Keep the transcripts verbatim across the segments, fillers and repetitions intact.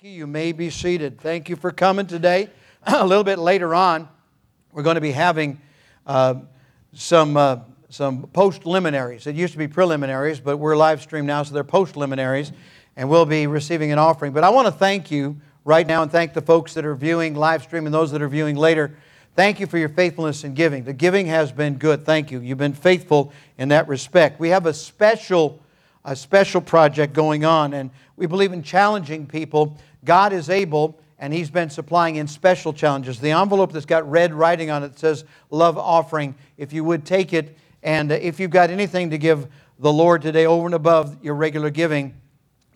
You may be seated. Thank you for coming today. A little bit later on, we're going to be having uh, some uh, some post-liminaries. It used to be preliminaries, but we're live streamed now, so they're post-liminaries, and we'll be receiving an offering. But I want to thank you right now and thank the folks that are viewing live stream and those that are viewing later. Thank you for your faithfulness in giving. The giving has been good. Thank you. You've been faithful in that respect. We have a special a special project going on, and we believe in challenging people. God is able, and He's been supplying in special challenges. The envelope that's got red writing on it says, love offering. If you would take it, and if you've got anything to give the Lord today over and above your regular giving,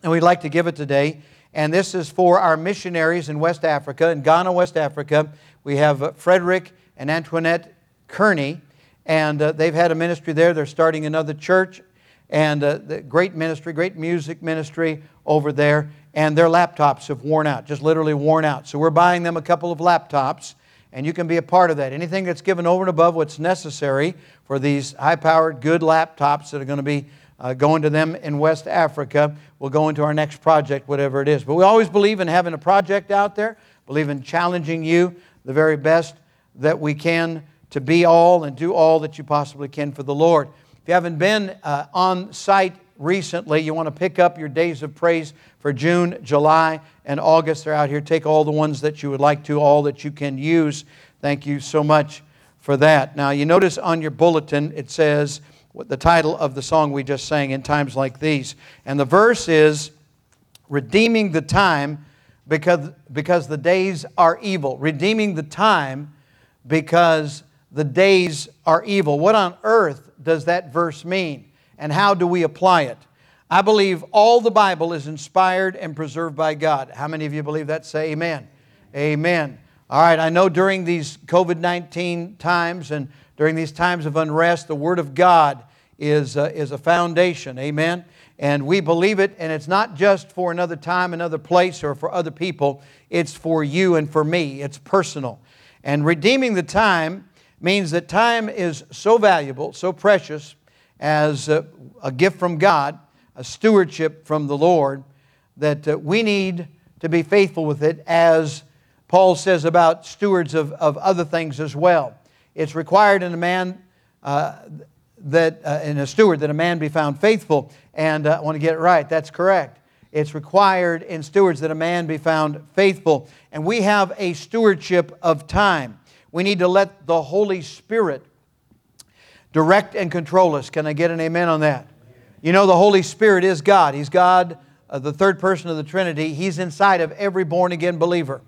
and we'd like to give it today, and this is for our missionaries in West Africa, in Ghana, West Africa. We have Frederick and Antoinette Kearney, and uh, they've had a ministry there. They're starting another church, and uh, the great ministry, great music ministry over there. And their laptops have worn out, just literally worn out. So we're buying them a couple of laptops, and you can be a part of that. Anything that's given over and above what's necessary for these high-powered, good laptops that are going to be uh, going to them in West Africa will go into our next project, whatever it is. But we always believe in having a project out there, believe in challenging you the very best that we can to be all and do all that you possibly can for the Lord. If you haven't been uh, on site recently, you want to pick up your days of praise for June, July, and August. They're out here. Take all the ones that you would like to, all that you can use. Thank you so much for that. Now, you notice on your bulletin, it says what the title of the song we just sang, In Times Like These. And the verse is, redeeming the time because, because the days are evil. Redeeming the time because the days are evil. What on earth does that verse mean? And how do we apply it? I believe all the Bible is inspired and preserved by God. How many of you believe that? Say amen. Amen. All right, I know during these COVID nineteen times and during these times of unrest, the Word of God is, uh, is a foundation. Amen. And we believe it, and it's not just for another time, another place, or for other people. It's for you and for me. It's personal. And redeeming the time means that time is so valuable, so precious, as a, a gift from God, a stewardship from the Lord, that uh, we need to be faithful with it, as Paul says about stewards of, of other things as well. It's required in a man uh, that uh, in a steward that a man be found faithful. And uh, I want to get it right. That's correct. It's required in stewards that a man be found faithful. And we have a stewardship of time. We need to let the Holy Spirit direct and control us. Can I get an amen on that? You know, the Holy Spirit is God. He's God, uh, the third person of the Trinity. He's inside of every born-again believer.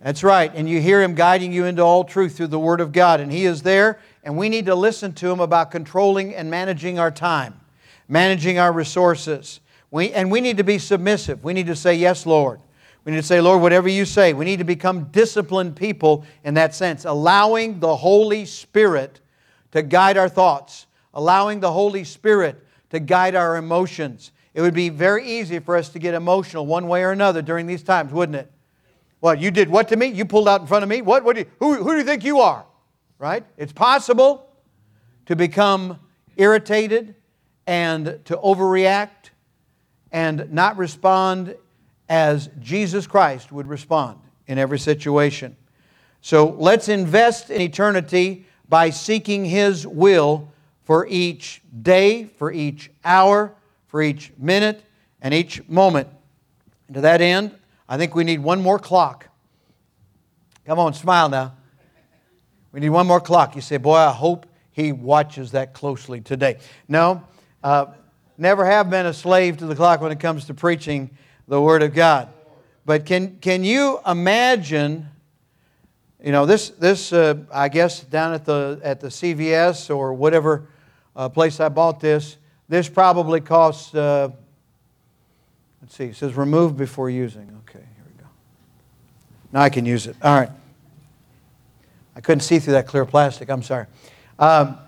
That's right. And you hear Him guiding you into all truth through the Word of God. And He is there, and we need to listen to Him about controlling and managing our time, managing our resources. We, and we need to be submissive. We need to say, yes, Lord. We need to say, Lord, whatever you say. We need to become disciplined people in that sense, allowing the Holy Spirit to guide our thoughts, allowing the Holy Spirit to guide our emotions. It would be very easy for us to get emotional one way or another during these times, wouldn't it? What, you did what to me? You pulled out in front of me? What? What do you, who, who do you think you are? Right? It's possible to become irritated and to overreact and not respond as Jesus Christ would respond in every situation. So let's invest in eternity by seeking His will for each day, for each hour, for each minute, and each moment. And to that end, I think we need one more clock. Come on, smile now. We need one more clock. You say, boy, I hope he watches that closely today. No, uh, never have been a slave to the clock when it comes to preaching the Word of God. But can, can you imagine... You know, this, this uh, I guess, down at the at the C V S or whatever uh, place I bought this, this probably costs, uh, let's see, it says remove before using. Okay, here we go. Now I can use it. All right. I couldn't see through that clear plastic. I'm sorry. Um,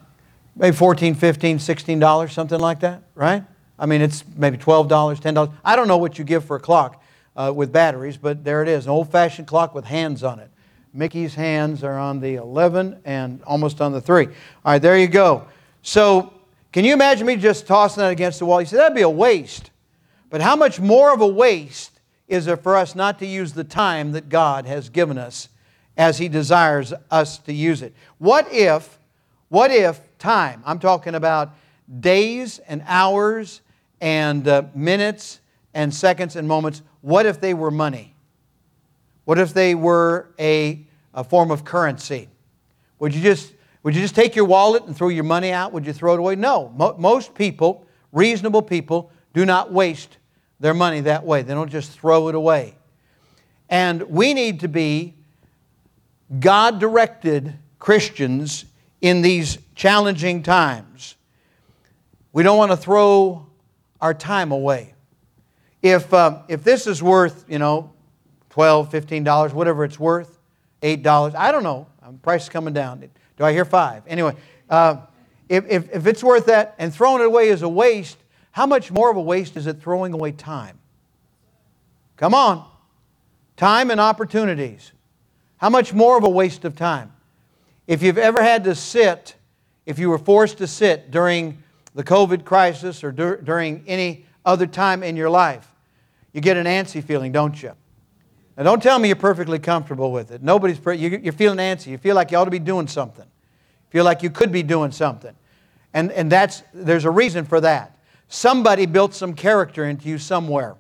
maybe fourteen dollars, fifteen dollars, sixteen dollars, something like that, right? I mean, it's maybe twelve dollars, ten dollars. I don't know what you give for a clock uh, with batteries, but there it is, an old-fashioned clock with hands on it. Mickey's hands are on the eleven and almost on the three. All right, there you go. So can you imagine me just tossing that against the wall? You say, that'd be a waste. But how much more of a waste is for us not to use the time that God has given us as He desires us to use it. What if, what if time, I'm talking about days and hours and uh, minutes and seconds and moments, what if they were money? What if they were a, a form of currency? Would you just, would you just take your wallet and throw your money out? Would you throw it away? No. Mo- most people, reasonable people, do not waste their money that way. They don't just throw it away. And we need to be God-directed Christians in these challenging times. We don't want to throw our time away. If, um, if this is worth, you know, twelve dollars, fifteen dollars, whatever it's worth, eight dollars, I don't know. The price is coming down. Do I hear five? Anyway, uh, if, if, if it's worth that and throwing it away is a waste, how much more of a waste is it throwing away time? Come on. Time and opportunities. How much more of a waste of time? If you've ever had to sit, if you were forced to sit during the COVID crisis or dur- during any other time in your life, you get an antsy feeling, don't you? Now, don't tell me you're perfectly comfortable with it. Nobody's per- you're feeling antsy. You feel like you ought to be doing something. You feel like you could be doing something. And, and that's there's a reason for that. Somebody built some character into you somewhere.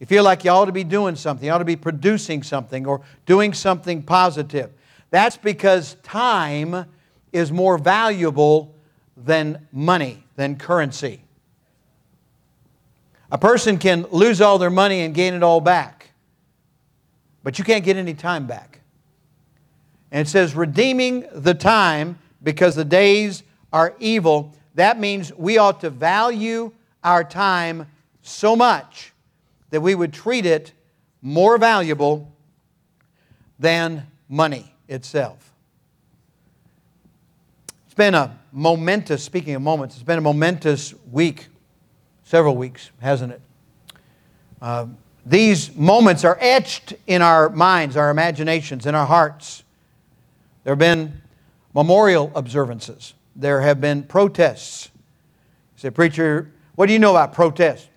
You feel like you ought to be doing something. You ought to be producing something or doing something positive. That's because time is more valuable than money, than currency. A person can lose all their money and gain it all back, but you can't get any time back. And it says, redeeming the time because the days are evil. That means we ought to value our time so much that we would treat it more valuable than money itself. It's been a momentous, speaking of moments, it's been a momentous week, several weeks, hasn't it? Uh, These moments are etched in our minds, our imaginations, in our hearts. There have been memorial observances. There have been protests. You say, preacher, what do you know about protests?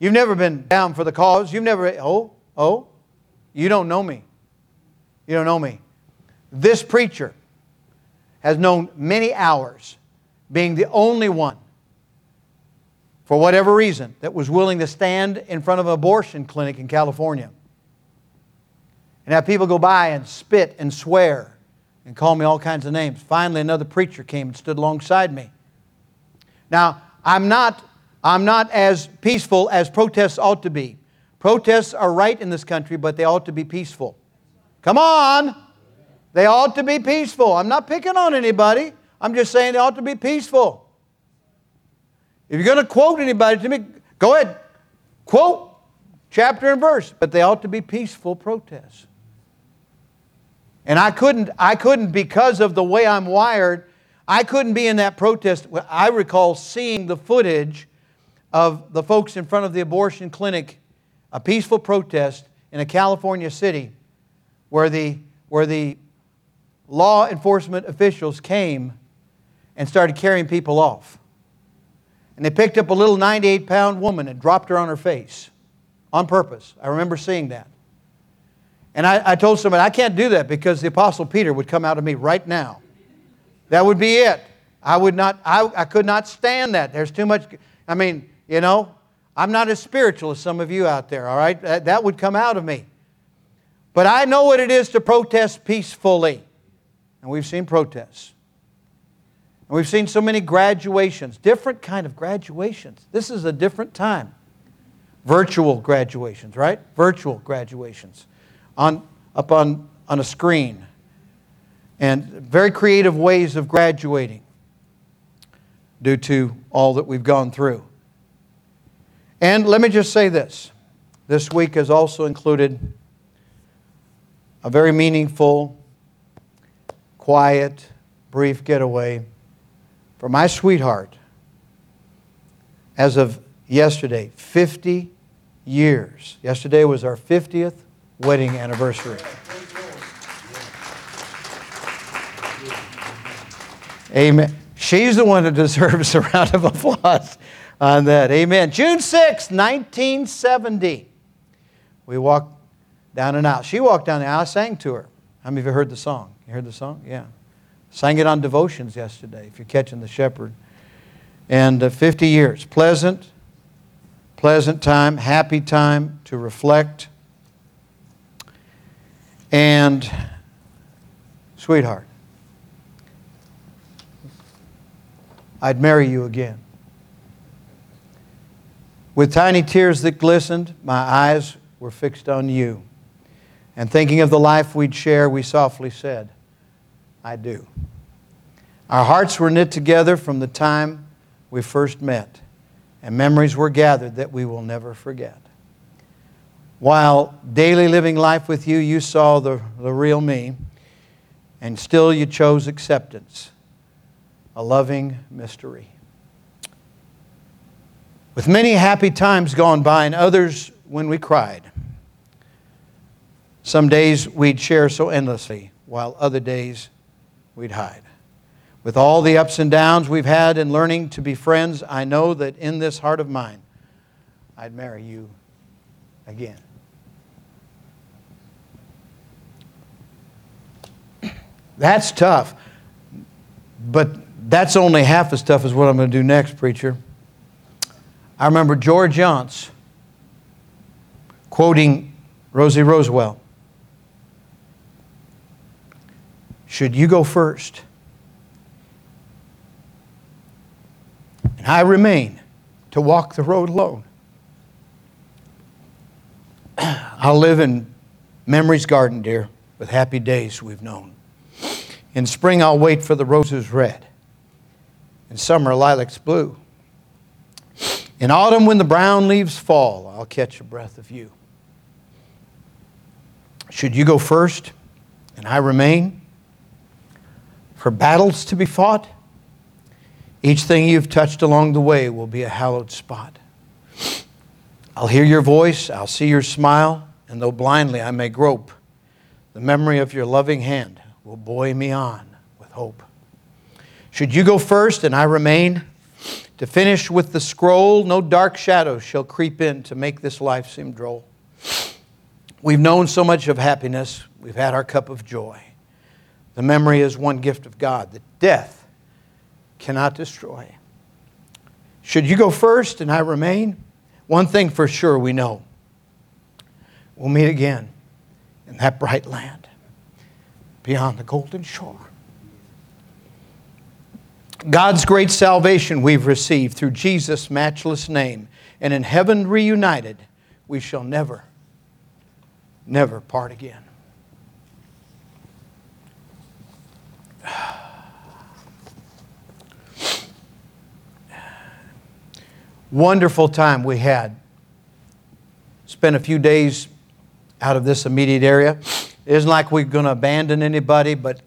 You've never been down for the cause. You've never, oh, oh, you don't know me. You don't know me. This preacher has known many hours being the only one, for whatever reason, that was willing to stand in front of an abortion clinic in California and have people go by and spit and swear and call me all kinds of names. Finally, another preacher came and stood alongside me. Now, I'm not, I'm not as peaceful as protests ought to be. Protests are right in this country, but they ought to be peaceful. Come on! They ought to be peaceful. I'm not picking on anybody. I'm just saying they ought to be peaceful. If you're going to quote anybody to me, go ahead, quote chapter and verse. But they ought to be peaceful protests. And I couldn't, I couldn't, because of the way I'm wired, I couldn't be in that protest. I recall seeing the footage of the folks in front of the abortion clinic, a peaceful protest in a California city where the, where the law enforcement officials came and started carrying people off. And they picked up a little ninety-eight pound woman and dropped her on her face on purpose. I remember seeing that. And I, I told somebody, I can't do that because the Apostle Peter would come out of me right now. That would be it. I would not, I, I could not stand that. There's too much, I mean, you know, I'm not as spiritual as some of you out there, all right? That, that would come out of me. But I know what it is to protest peacefully. And we've seen protests. And we've seen so many graduations, different kind of graduations. This is a different time. Virtual graduations, right? Virtual graduations on, up on, on a screen. And very creative ways of graduating due to all that we've gone through. And let me just say this. This week has also included a very meaningful, quiet, brief getaway for my sweetheart, as of yesterday, fifty years. Yesterday was our fiftieth wedding anniversary. Amen. She's the one who deserves a round of applause on that. Amen. June sixth, nineteen seventy, We walked down and out. She walked down the aisle. I sang to her. How many of you heard the song? You heard the song? Yeah. Sang it on devotions yesterday, if you're catching the shepherd. And uh, fifty years. Pleasant, pleasant time, happy time to reflect. And sweetheart, I'd marry you again. With tiny tears that glistened, my eyes were fixed on you. And thinking of the life we'd share, we softly said, I do. Our hearts were knit together from the time we first met, and memories were gathered that we will never forget. While daily living life with you, you saw the, the real me, and still you chose acceptance, a loving mystery. With many happy times gone by and others when we cried. Some days we'd share so endlessly, while other days we'd hide. With all the ups and downs we've had in learning to be friends, I know that in this heart of mine, I'd marry you again. That's tough, but that's only half as tough as what I'm going to do next, preacher. I remember George Yonts quoting Rosie Rosewell. Should you go first? And I remain to walk the road alone. I'll live in memory's garden, dear, with happy days we've known. In spring, I'll wait for the roses red. In summer, lilacs blue. In autumn, when the brown leaves fall, I'll catch a breath of you. Should you go first, and I remain, for battles to be fought, each thing you've touched along the way will be a hallowed spot. I'll hear your voice, I'll see your smile, and though blindly I may grope, the memory of your loving hand will buoy me on with hope. Should you go first and I remain, to finish with the scroll, no dark shadows shall creep in to make this life seem droll. We've known so much of happiness, we've had our cup of joy. The memory is one gift of God that death cannot destroy. Should you go first and I remain, one thing for sure we know, we'll meet again in that bright land beyond the golden shore. God's great salvation we've received through Jesus' matchless name, and in heaven reunited, we shall never, never part again. Wonderful time we had. Spent a few days out of this immediate area. It isn't like we're going to abandon anybody, but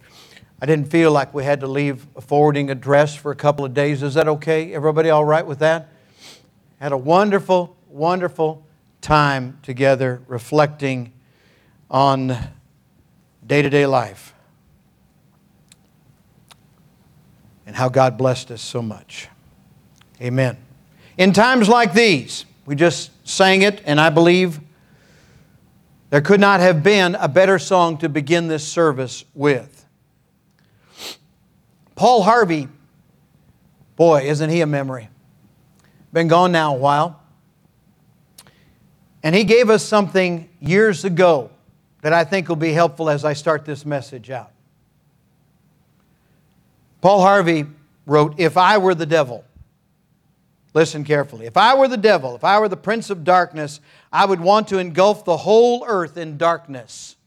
I didn't feel like we had to leave a forwarding address for a couple of days. Is that okay? Everybody all right with that? Had a wonderful, wonderful time together reflecting on day-to-day life and how God blessed us so much. Amen. In times like these, we just sang it, and I believe there could not have been a better song to begin this service with. Paul Harvey, boy, isn't he a memory. Been gone now a while. And he gave us something years ago that I think will be helpful as I start this message out. Paul Harvey wrote, if I were the devil, listen carefully, if I were the devil, if I were the prince of darkness, I would want to engulf the whole earth in darkness.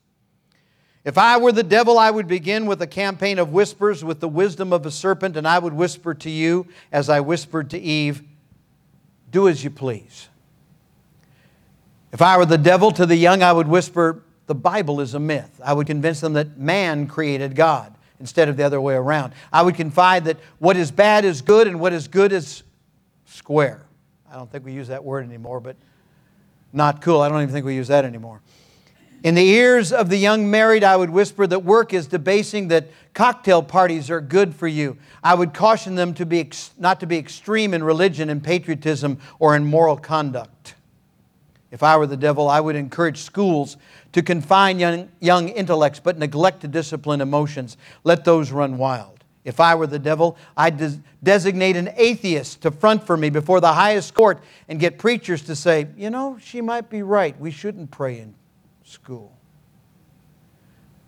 If I were the devil, I would begin with a campaign of whispers with the wisdom of a serpent, and I would whisper to you, as I whispered to Eve, do as you please. If I were the devil to the young, I would whisper, the Bible is a myth. I would convince them that man created God instead of the other way around. I would confide that what is bad is good and what is good is square. I don't think we use that word anymore, but not cool. I don't even think we use that anymore. In the ears of the young married, I would whisper that work is debasing, that cocktail parties are good for you. I would caution them to be ex- not to be extreme in religion and patriotism or in moral conduct. If I were the devil, I would encourage schools to confine young, young intellects, but neglect to discipline emotions. Let those run wild. If I were the devil, I'd des- designate an atheist to front for me before the highest court and get preachers to say, you know, she might be right. We shouldn't pray in school.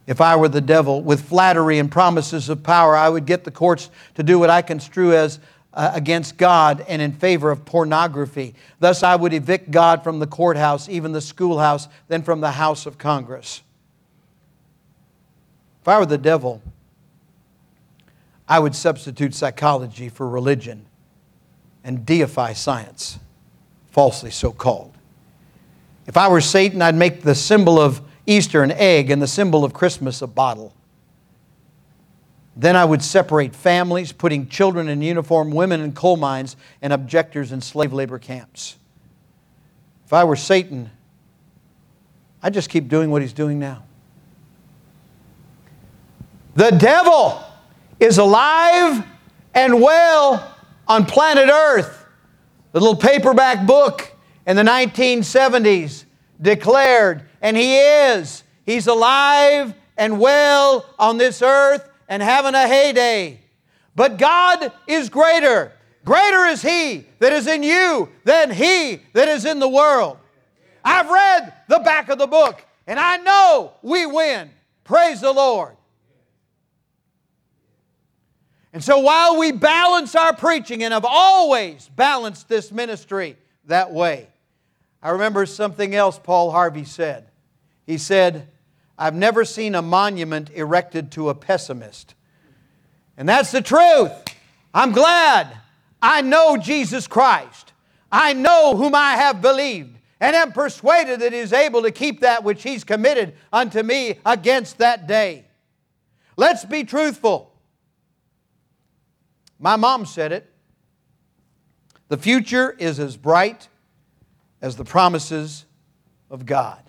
If I were the devil, with flattery and promises of power, I would get the courts to do what I construe as uh, against God and in favor of pornography. Thus, I would evict God from the courthouse, even the schoolhouse, then from the House of Congress. If I were the devil, I would substitute psychology for religion and deify science, falsely so called. If I were Satan, I'd make the symbol of Easter an egg and the symbol of Christmas a bottle. Then I would separate families, putting children in uniform, women in coal mines, and objectors in slave labor camps. If I were Satan, I'd just keep doing what he's doing now. The devil is alive and well on planet Earth. The little paperback book in the nineteen seventies declared, and he is. He's alive and well on this earth and having a heyday. But God is greater. Greater is He that is in you than he that is in the world. I've read the back of the book, and I know we win. Praise the Lord. And so while we balance our preaching, and have always balanced this ministry that way, I remember something else Paul Harvey said. He said, I've never seen a monument erected to a pessimist. And that's the truth. I'm glad I know Jesus Christ. I know whom I have believed, and am persuaded that He is able to keep that which He's committed unto me against that day. Let's be truthful. My mom said it. The future is as bright as the promises of God.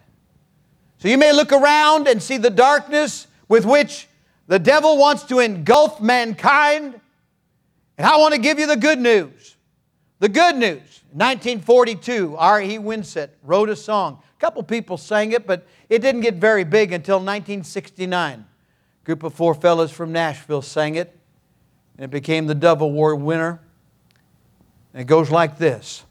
So you may look around and see the darkness with which the devil wants to engulf mankind. And I want to give you the good news. The good news. nineteen forty-two, R E Winsett wrote a song. A couple people sang it, but it didn't get very big until nineteen sixty-nine. A group of four fellas from Nashville sang it, and it became the Dove Award winner. And it goes like this.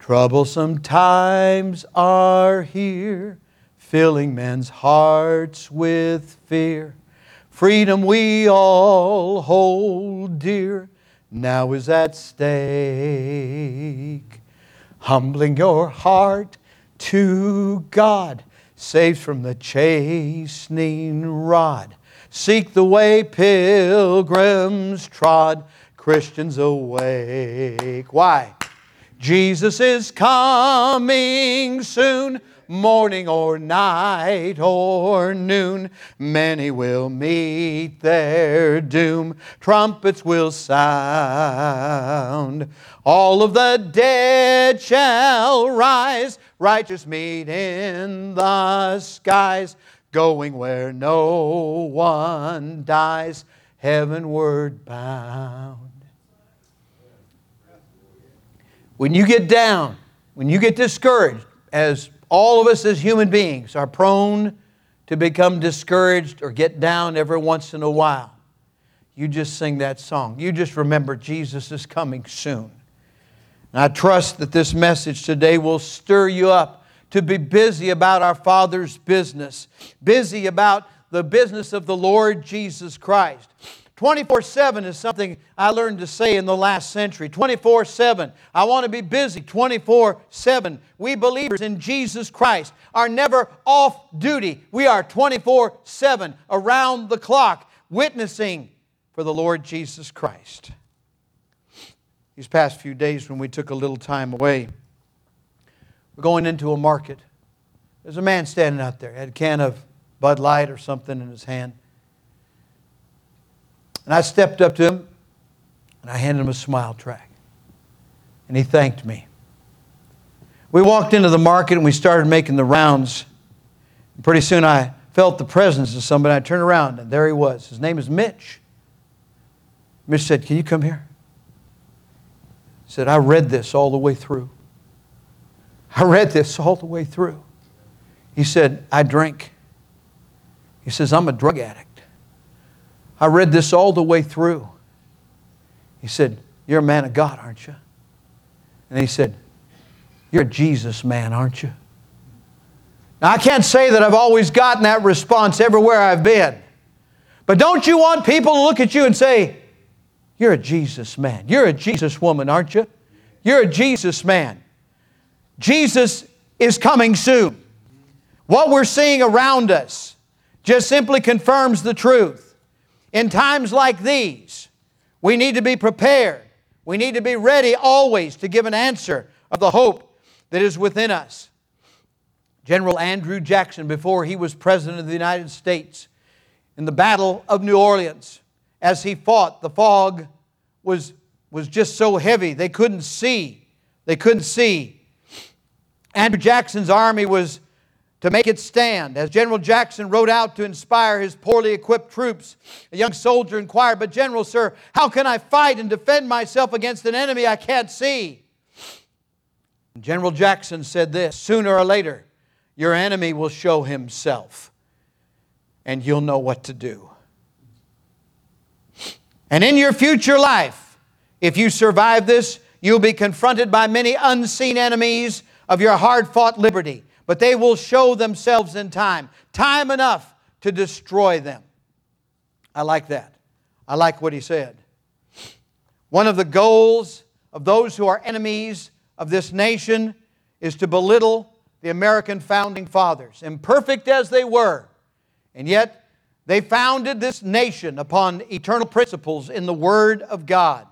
Troublesome times are here, filling men's hearts with fear. Freedom we all hold dear, now is at stake. Humbling your heart to God, saves from the chastening rod. Seek the way pilgrims trod, Christians awake. Why? Jesus is coming soon, morning or night or noon. Many will meet their doom, trumpets will sound. All of the dead shall rise, righteous meet in the skies, going where no one dies, heavenward bound. When you get down, when you get discouraged, as all of us as human beings are prone to become discouraged or get down every once in a while, you just sing that song. You just remember Jesus is coming soon. And I trust that this message today will stir you up to be busy about our Father's business, busy about the business of the Lord Jesus Christ. twenty-four seven is something I learned to say in the last century. twenty-four seven. I want to be busy twenty-four seven. We believers in Jesus Christ are never off duty. We are twenty-four seven, around the clock, witnessing for the Lord Jesus Christ. These past few days when we took a little time away, we're going into a market. There's a man standing out there. He had a can of Bud Light or something in his hand. And I stepped up to him, and I handed him a smile track. And he thanked me. We walked into the market, and we started making the rounds. And pretty soon I felt the presence of somebody. I turned around, and there he was. His name is Mitch. Mitch said, can you come here? He said, I read this all the way through. I read this all the way through. He said, I drink. He says, I'm a drug addict. I read this all the way through. He said, you're a man of God, aren't you? And he said, you're a Jesus man, aren't you? Now, I can't say that I've always gotten that response everywhere I've been. But don't you want people to look at you and say, you're a Jesus man. You're a Jesus woman, aren't you? You're a Jesus man. Jesus is coming soon. What we're seeing around us just simply confirms the truth. In times like these, we need to be prepared. We need to be ready always to give an answer of the hope that is within us. General Andrew Jackson, before he was President of the United States, in the Battle of New Orleans, as he fought, the fog was, was just so heavy they couldn't see. They couldn't see. Andrew Jackson's army was to make its stand. As General Jackson rode out to inspire his poorly equipped troops, a young soldier inquired, "But General, sir, how can I fight and defend myself against an enemy I can't see?" General Jackson said this, "Sooner or later, your enemy will show himself, and you'll know what to do." And in your future life, if you survive this, you'll be confronted by many unseen enemies of your hard-fought liberty, but they will show themselves in time, time enough to destroy them. I like that. I like what he said. One of the goals of those who are enemies of this nation is to belittle the American founding fathers, imperfect as they were, and yet they founded this nation upon eternal principles in the Word of God.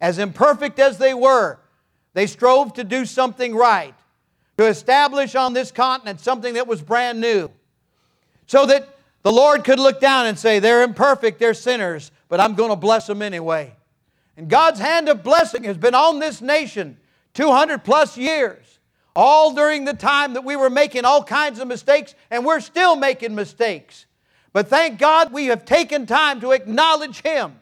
As imperfect as they were, they strove to do something right, to establish on this continent something that was brand new, so that the Lord could look down and say, they're imperfect, they're sinners, but I'm going to bless them anyway. And God's hand of blessing has been on this nation two hundred plus years. All during the time that we were making all kinds of mistakes, and we're still making mistakes. But thank God we have taken time to acknowledge Him.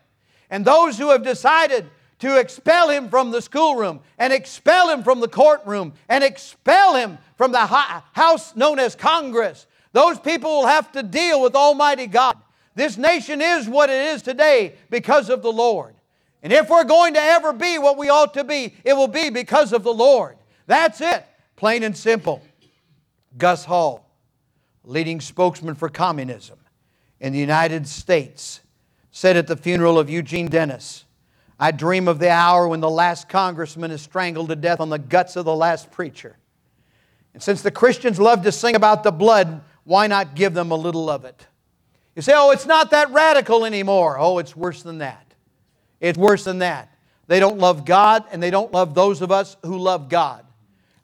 And those who have decided to expel Him from the schoolroom, and expel Him from the courtroom, and expel Him from the house known as Congress, those people will have to deal with Almighty God. This nation is what it is today because of the Lord. And if we're going to ever be what we ought to be, it will be because of the Lord. That's it. Plain and simple. Gus Hall, leading spokesman for communism in the United States, said at the funeral of Eugene Dennis, "I dream of the hour when the last congressman is strangled to death on the guts of the last preacher. And since the Christians love to sing about the blood, why not give them a little of it?" You say, "Oh, it's not that radical anymore." Oh, it's worse than that. It's worse than that. They don't love God, and they don't love those of us who love God.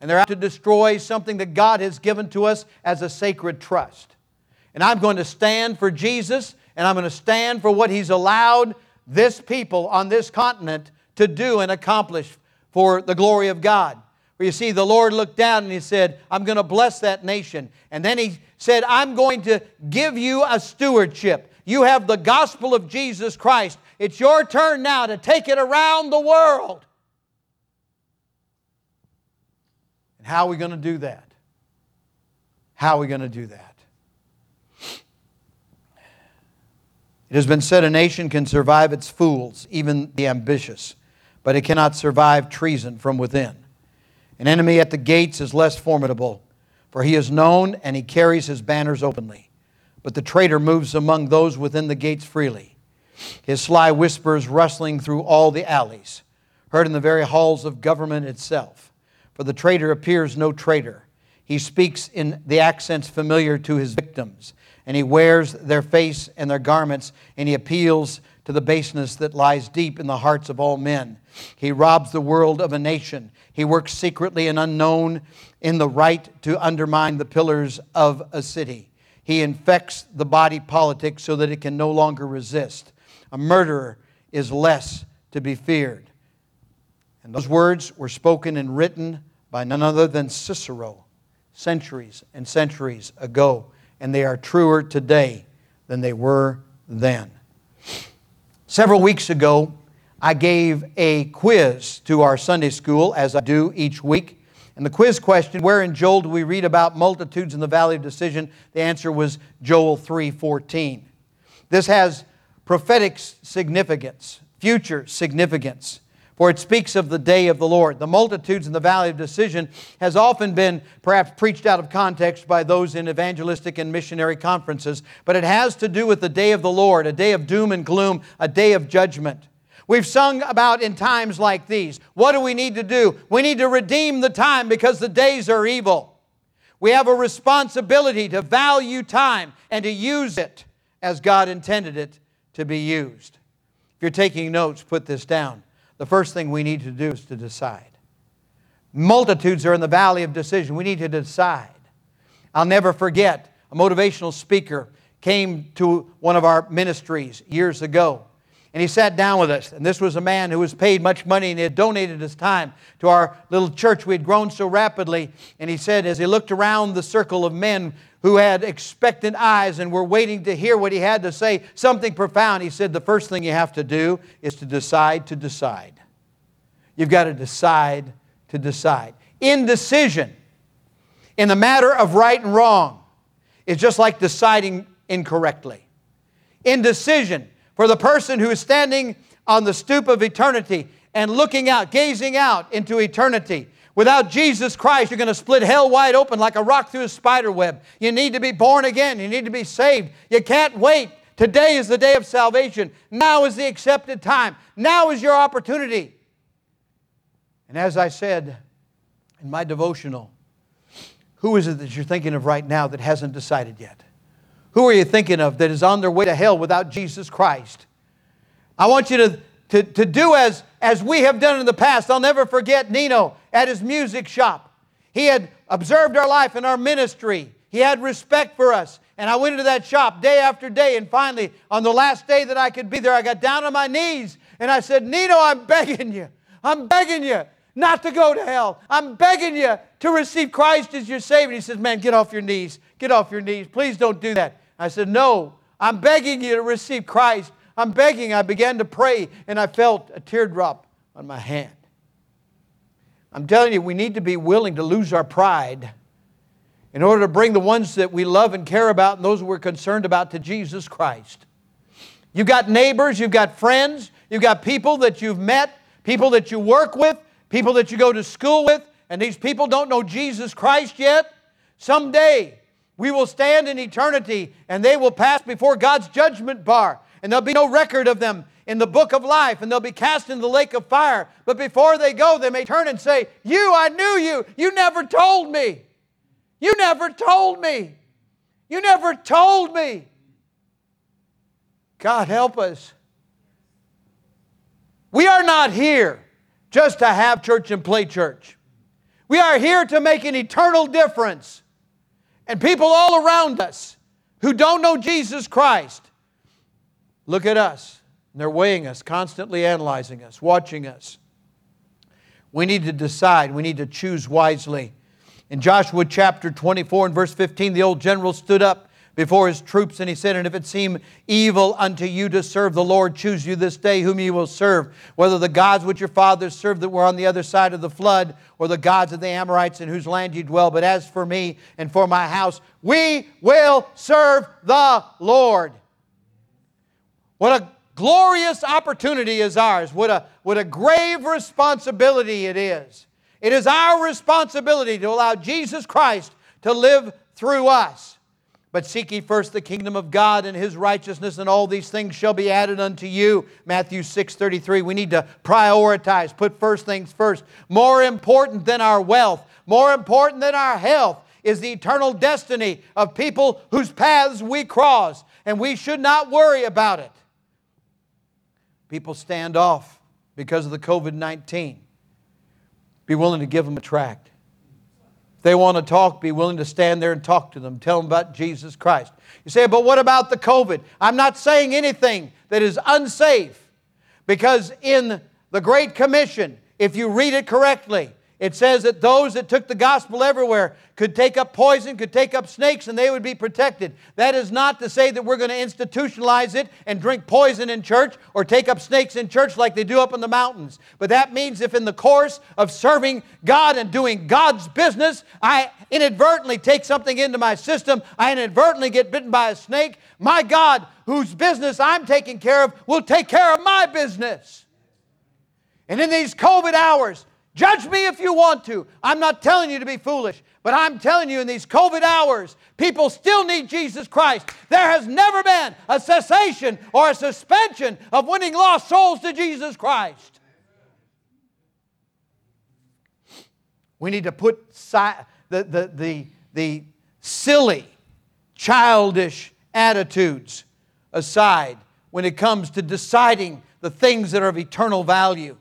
And they're out to destroy something that God has given to us as a sacred trust. And I'm going to stand for Jesus, and I'm going to stand for what He's allowed this people on this continent to do and accomplish for the glory of God. For you see, the Lord looked down and He said, "I'm going to bless that nation." And then He said, "I'm going to give you a stewardship. You have the gospel of Jesus Christ. It's your turn now to take it around the world." How are we going to do that? How are we going to do that? It has been said a nation can survive its fools, even the ambitious, but it cannot survive treason from within. An enemy at the gates is less formidable, for he is known and he carries his banners openly. But the traitor moves among those within the gates freely, his sly whispers rustling through all the alleys, heard in the very halls of government itself. For the traitor appears no traitor. He speaks in the accents familiar to his victims, and he wears their face and their garments, and he appeals to the baseness that lies deep in the hearts of all men. He robs the world of a nation. He works secretly and unknown in the right to undermine the pillars of a city. He infects the body politic so that it can no longer resist. A murderer is less to be feared. And those words were spoken and written by none other than Cicero centuries and centuries ago. And they are truer today than they were then. Several weeks ago, I gave a quiz to our Sunday school, as I do each week. And the quiz question, where in Joel do we read about multitudes in the valley of decision? The answer was Joel three fourteen. This has prophetic significance, future significance, for it speaks of the day of the Lord. The multitudes in the valley of decision has often been perhaps preached out of context by those in evangelistic and missionary conferences, but it has to do with the day of the Lord, a day of doom and gloom, a day of judgment. We've sung about in times like these, what do we need to do? We need to redeem the time because the days are evil. We have a responsibility to value time and to use it as God intended it to be used. If you're taking notes, put this down. The first thing we need to do is to decide. Multitudes are in the valley of decision. We need to decide. I'll never forget, a motivational speaker came to one of our ministries years ago. And he sat down with us, and this was a man who was paid much money and he had donated his time to our little church. We had grown so rapidly, and he said as he looked around the circle of men who had expectant eyes and were waiting to hear what he had to say, something profound, he said, the first thing you have to do is to decide to decide. You've got to decide to decide. Indecision in the matter of right and wrong is just like deciding incorrectly. Indecision. For the person who is standing on the stoop of eternity and looking out, gazing out into eternity, without Jesus Christ, you're going to split hell wide open like a rock through a spider web. You need to be born again. You need to be saved. You can't wait. Today is the day of salvation. Now is the accepted time. Now is your opportunity. And as I said in my devotional, who is it that you're thinking of right now that hasn't decided yet? Who are you thinking of that is on their way to hell without Jesus Christ? I want you to, to, to do as, as we have done in the past. I'll never forget Nino at his music shop. He had observed our life and our ministry. He had respect for us. And I went into that shop day after day. And finally, on the last day that I could be there, I got down on my knees. And I said, Nino, I'm begging you. I'm begging you not to go to hell. I'm begging you to receive Christ as your Savior. And he says, man, get off your knees. Get off your knees. Please don't do that. I said, no, I'm begging you to receive Christ. I'm begging. I began to pray, and I felt a teardrop on my hand. I'm telling you, we need to be willing to lose our pride in order to bring the ones that we love and care about and those we're concerned about to Jesus Christ. You've got neighbors. You've got friends. You've got people that you've met, people that you work with, people that you go to school with, and these people don't know Jesus Christ yet. Someday, we will stand in eternity, and they will pass before God's judgment bar. And there'll be no record of them in the book of life, and they'll be cast in the lake of fire. But before they go, they may turn and say, you, I knew you. You never told me. You never told me. You never told me. God help us. We are not here just to have church and play church. We are here to make an eternal difference. And people all around us who don't know Jesus Christ look at us. And they're weighing us, constantly analyzing us, watching us. We need to decide. We need to choose wisely. In Joshua chapter twenty-four and verse fifteen, the old general stood up before his troops and he said, and if it seem evil unto you to serve the Lord, choose you this day whom you will serve, whether the gods which your fathers served that were on the other side of the flood, or the gods of the Amorites in whose land you dwell. But as for me and for my house, we will serve the Lord. What a glorious opportunity is ours. What a, what a grave responsibility it is. It is our responsibility to allow Jesus Christ to live through us. But seek ye first the kingdom of God and His righteousness, and all these things shall be added unto you. Matthew six thirty-three. We need to prioritize, put first things first. More important than our wealth, more important than our health, is the eternal destiny of people whose paths we cross, and we should not worry about it. People stand off because of the COVID nineteen. Be willing to give them a tract. If they want to talk, be willing to stand there and talk to them. Tell them about Jesus Christ. You say, but what about the COVID? I'm not saying anything that is unsafe, because in the Great Commission, if you read it correctly, It says that those that took the gospel everywhere could take up poison, could take up snakes, and they would be protected. That is not to say that we're going to institutionalize it and drink poison in church or take up snakes in church like they do up in the mountains. But that means if in the course of serving God and doing God's business, I inadvertently take something into my system, I inadvertently get bitten by a snake, my God, whose business I'm taking care of, will take care of my business. And in these COVID hours, judge me if you want to. I'm not telling you to be foolish, but I'm telling you in these COVID hours, people still need Jesus Christ. There has never been a cessation or a suspension of winning lost souls to Jesus Christ. We need to put si- the, the, the, the silly, childish attitudes aside when it comes to deciding the things that are of eternal value.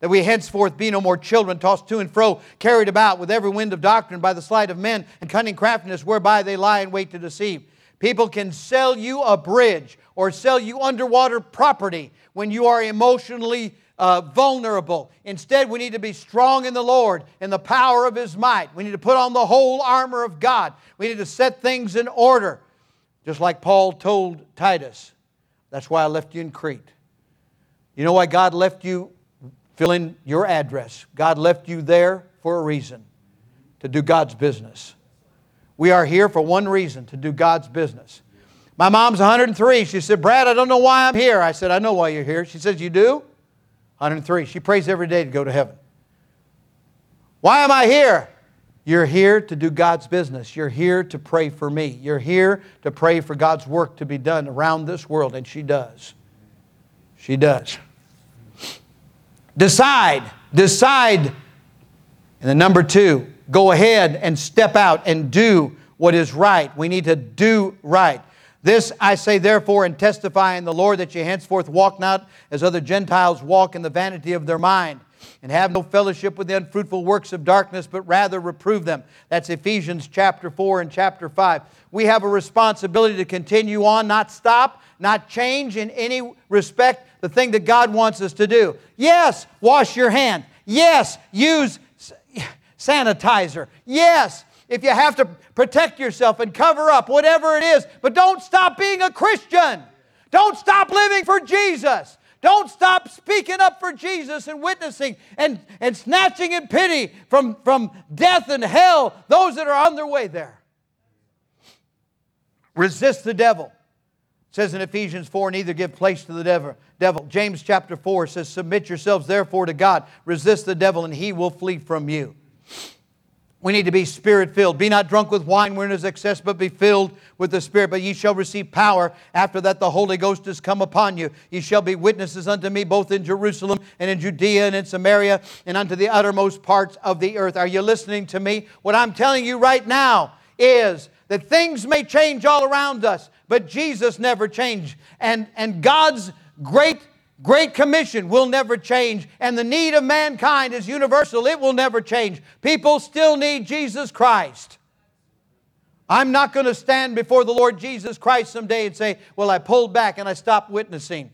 That we henceforth be no more children, tossed to and fro, carried about with every wind of doctrine by the sleight of men and cunning craftiness whereby they lie in wait to deceive. People can sell you a bridge or sell you underwater property when you are emotionally uh, vulnerable. Instead, we need to be strong in the Lord and the power of His might. We need to put on the whole armor of God. We need to set things in order, just like Paul told Titus. That's why I left you in Crete. You know why God left you? Fill in your address. God left you there for a reason, to do God's business. We are here for one reason, to do God's business. My mom's one hundred and three. She said, Brad, I don't know why I'm here. I said, I know why you're here. She says, you do? one hundred and three. She prays every day to go to heaven. Why am I here? You're here to do God's business. You're here to pray for me. You're here to pray for God's work to be done around this world. And she does. She does. Decide, decide. And then number two, go ahead and step out and do what is right. We need to do right. This I say therefore and testify in the Lord that ye henceforth walk not as other Gentiles walk in the vanity of their mind, and have no fellowship with the unfruitful works of darkness, but rather reprove them. That's Ephesians chapter four and chapter five. We have a responsibility to continue on, not stop, not change in any respect the thing that God wants us to do. Yes, wash your hands. Yes, use sanitizer. Yes, if you have to protect yourself and cover up, whatever it is. But don't stop being a Christian. Don't stop living for Jesus. Don't stop speaking up for Jesus and witnessing and, and snatching in pity from, from death and hell those that are on their way there. Resist the devil. It says in Ephesians four, neither give place to the devil. Devil. James chapter four says, submit yourselves therefore to God. Resist the devil and he will flee from you. We need to be Spirit-filled. Be not drunk with wine wherein is excess, but be filled with the Spirit. But ye shall receive power. After that the Holy Ghost is come upon you. Ye shall be witnesses unto me both in Jerusalem and in Judea and in Samaria and unto the uttermost parts of the earth. Are you listening to me? What I'm telling you right now is that things may change all around us, but Jesus never changed. And, and God's great, great commission will never change. And the need of mankind is universal. It will never change. People still need Jesus Christ. I'm not going to stand before the Lord Jesus Christ someday and say, well, I pulled back and I stopped witnessing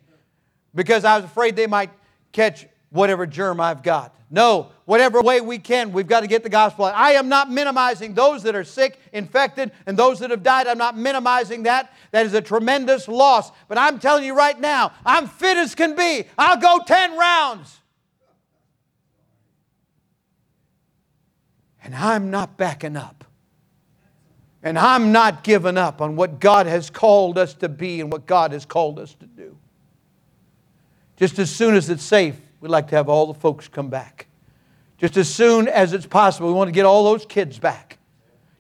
because I was afraid they might catch whatever germ I've got. No, whatever way we can, we've got to get the gospel out. I am not minimizing those that are sick, infected, and those that have died. I'm not minimizing that. That is a tremendous loss. But I'm telling you right now, I'm fit as can be. I'll go ten rounds. And I'm not backing up. And I'm not giving up on what God has called us to be and what God has called us to do. Just as soon as it's safe, we'd like to have all the folks come back. Just as soon as it's possible, we want to get all those kids back.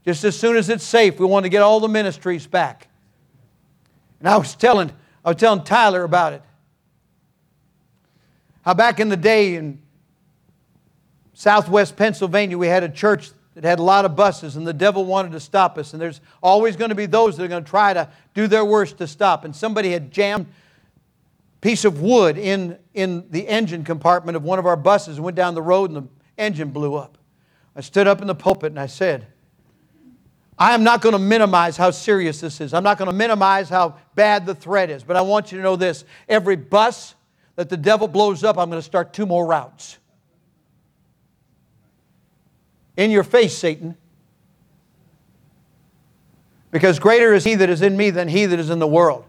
Just as soon as it's safe, we want to get all the ministries back. And I was telling, I was telling Tyler about it. How back in the day in southwest Pennsylvania, we had a church that had a lot of buses, and the devil wanted to stop us. And there's always going to be those that are going to try to do their worst to stop. And somebody had jammed piece of wood in, in the engine compartment of one of our buses and went down the road and the engine blew up. I stood up in the pulpit and I said, I am not going to minimize how serious this is. I'm not going to minimize how bad the threat is, but I want you to know this. Every bus that the devil blows up, I'm going to start two more routes. In your face, Satan. Because greater is he that is in me than he that is in the world.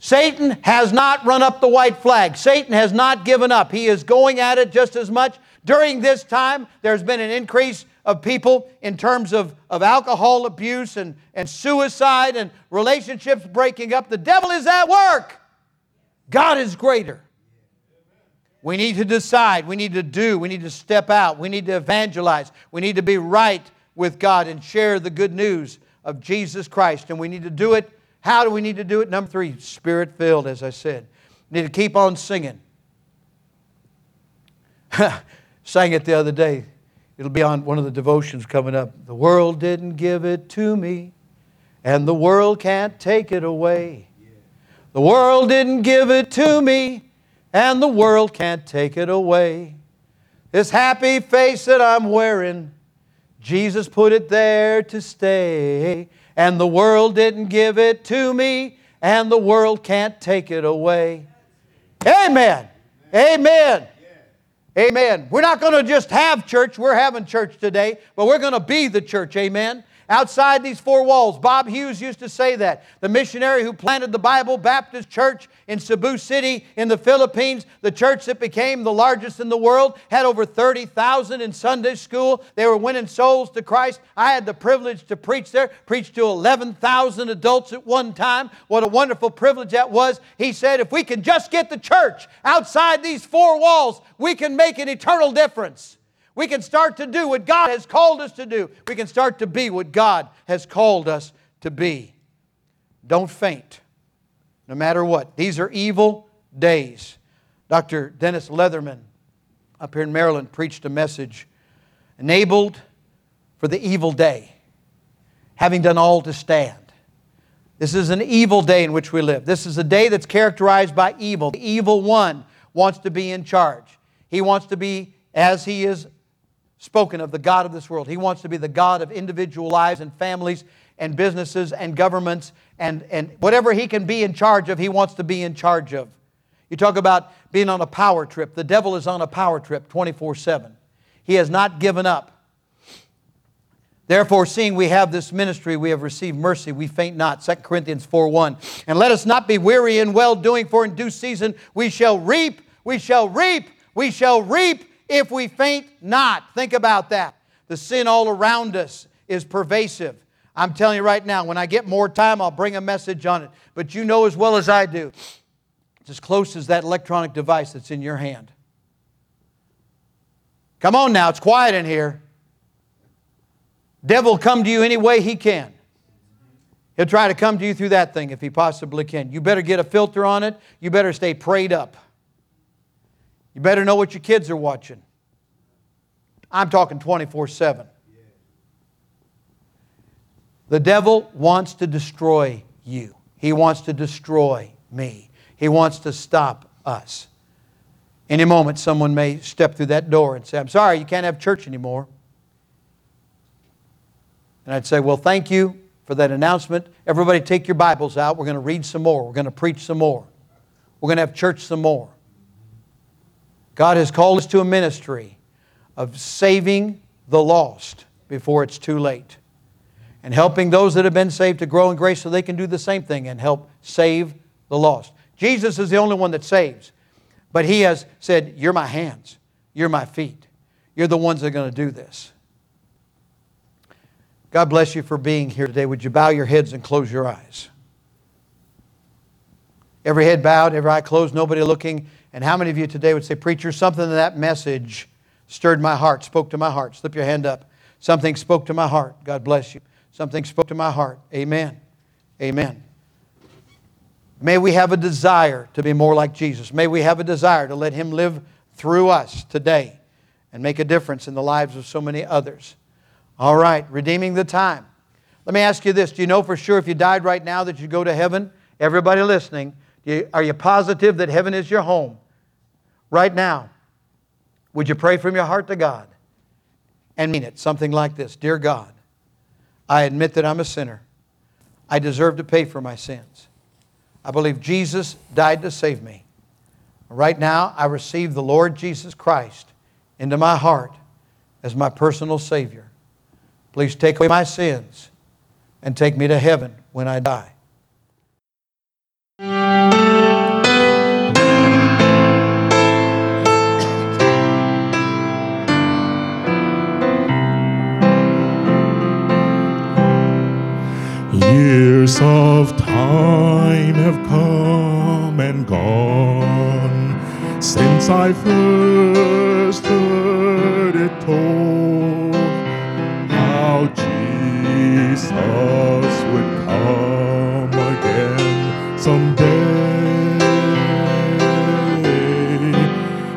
Satan has not run up the white flag. Satan has not given up. He is going at it just as much. During this time, there's been an increase of people in terms of, of alcohol abuse and, and suicide and relationships breaking up. The devil is at work. God is greater. We need to decide. We need to do. We need to step out. We need to evangelize. We need to be right with God and share the good news of Jesus Christ. And we need to do it. How do we need to do it? Number three, spirit-filled, as I said. We need to keep on singing. Sang it the other day. It'll be on one of the devotions coming up. The world didn't give it to me, and the world can't take it away. The world didn't give it to me, and the world can't take it away. This happy face that I'm wearing, Jesus put it there to stay. And the world didn't give it to me, and the world can't take it away. Amen. Amen. Amen. We're not going to just have church. We're having church today, but we're going to be the church. Amen. Outside these four walls. Bob Hughes used to say that. The missionary who planted the Bible Baptist Church in Cebu City in the Philippines, the church that became the largest in the world, had over thirty thousand in Sunday school. They were winning souls to Christ. I had the privilege to preach there, preached to eleven thousand adults at one time. What a wonderful privilege that was. He said, if we can just get the church outside these four walls, we can make an eternal difference. We can start to do what God has called us to do. We can start to be what God has called us to be. Don't faint, no matter what. These are evil days. Doctor Dennis Leatherman up here in Maryland preached a message, enabled for the evil day, having done all to stand. This is an evil day in which we live. This is a day that's characterized by evil. The evil one wants to be in charge. He wants to be, as he is spoken of, the God of this world. He wants to be the God of individual lives and families and businesses and governments and, and whatever he can be in charge of, he wants to be in charge of. You talk about being on a power trip. The devil is on a power trip twenty-four seven. He has not given up. Therefore, seeing we have this ministry, we have received mercy, we faint not. Second Corinthians four one. And let us not be weary in well-doing, for in due season we shall reap, we shall reap, we shall reap, if we faint not. Think about that. The sin all around us is pervasive. I'm telling you right now, when I get more time, I'll bring a message on it. But you know as well as I do, it's as close as that electronic device that's in your hand. Come on now, it's quiet in here. Devil will come to you any way he can. He'll try to come to you through that thing if he possibly can. You better get a filter on it. You better stay prayed up. You better know what your kids are watching. I'm talking twenty-four seven. The devil wants to destroy you. He wants to destroy me. He wants to stop us. Any moment someone may step through that door and say, I'm sorry, you can't have church anymore. And I'd say, well, thank you for that announcement. Everybody take your Bibles out. We're going to read some more. We're going to preach some more. We're going to have church some more. God has called us to a ministry of saving the lost before it's too late and helping those that have been saved to grow in grace so they can do the same thing and help save the lost. Jesus is the only one that saves, but He has said, you're my hands, you're my feet, you're the ones that are going to do this. God bless you for being here today. Would you bow your heads and close your eyes? Every head bowed, every eye closed, nobody looking. And how many of you today would say, preacher, something in that message stirred my heart, spoke to my heart. Slip your hand up. Something spoke to my heart. God bless you. Something spoke to my heart. Amen. Amen. May we have a desire to be more like Jesus. May we have a desire to let Him live through us today and make a difference in the lives of so many others. All right, redeeming the time. Let me ask you this. Do you know for sure if you died right now that you'd go to heaven? Everybody listening, are you positive that heaven is your home? Right now, would you pray from your heart to God and mean it? Something like this. Dear God, I admit that I'm a sinner. I deserve to pay for my sins. I believe Jesus died to save me. Right now, I receive the Lord Jesus Christ into my heart as my personal Savior. Please take away my sins and take me to heaven when I die. Years of time have come and gone since I first heard it told how Jesus would come again someday.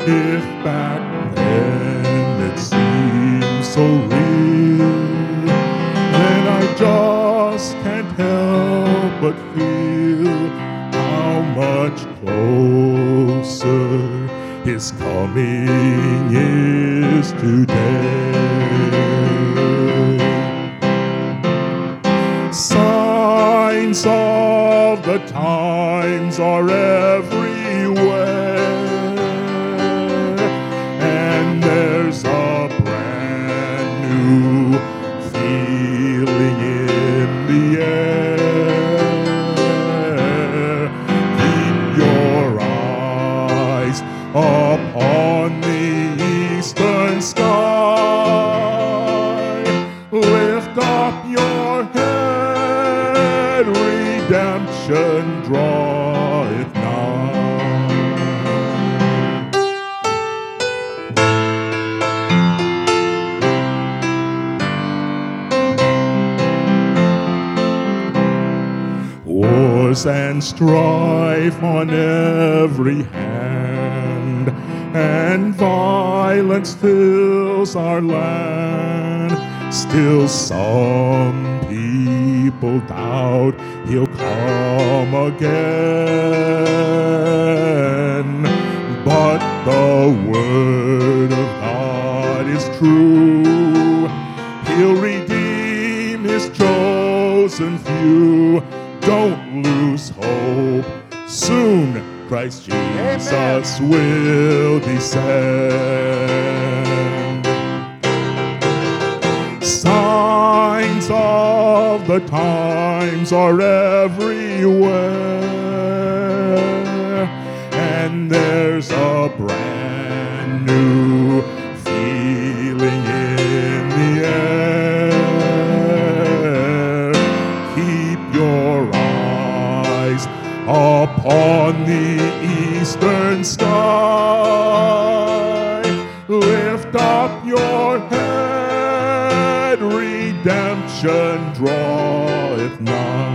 If back then it seemed so real, then I just but feel how much closer His coming is today. Signs of the times are everywhere, and there's a brand new feeling in the air. Upon the eastern sky, lift up your head, redemption draweth nigh. Wars and strife on every hand, and violence fills our land. Still some people doubt He'll come again. But the word of God is true. He'll redeem His chosen few. Don't lose hope. Soon Christ Jesus Amen. Will descend. Signs of the times are everywhere, and there's a brand new feeling in the air. Keep your eyes upon the eastern sky, lift up your head, redemption draweth nigh.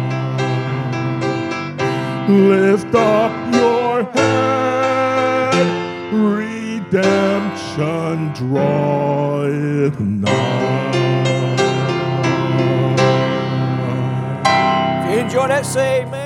Lift up your head, redemption draweth nigh. If you enjoy that, say amen.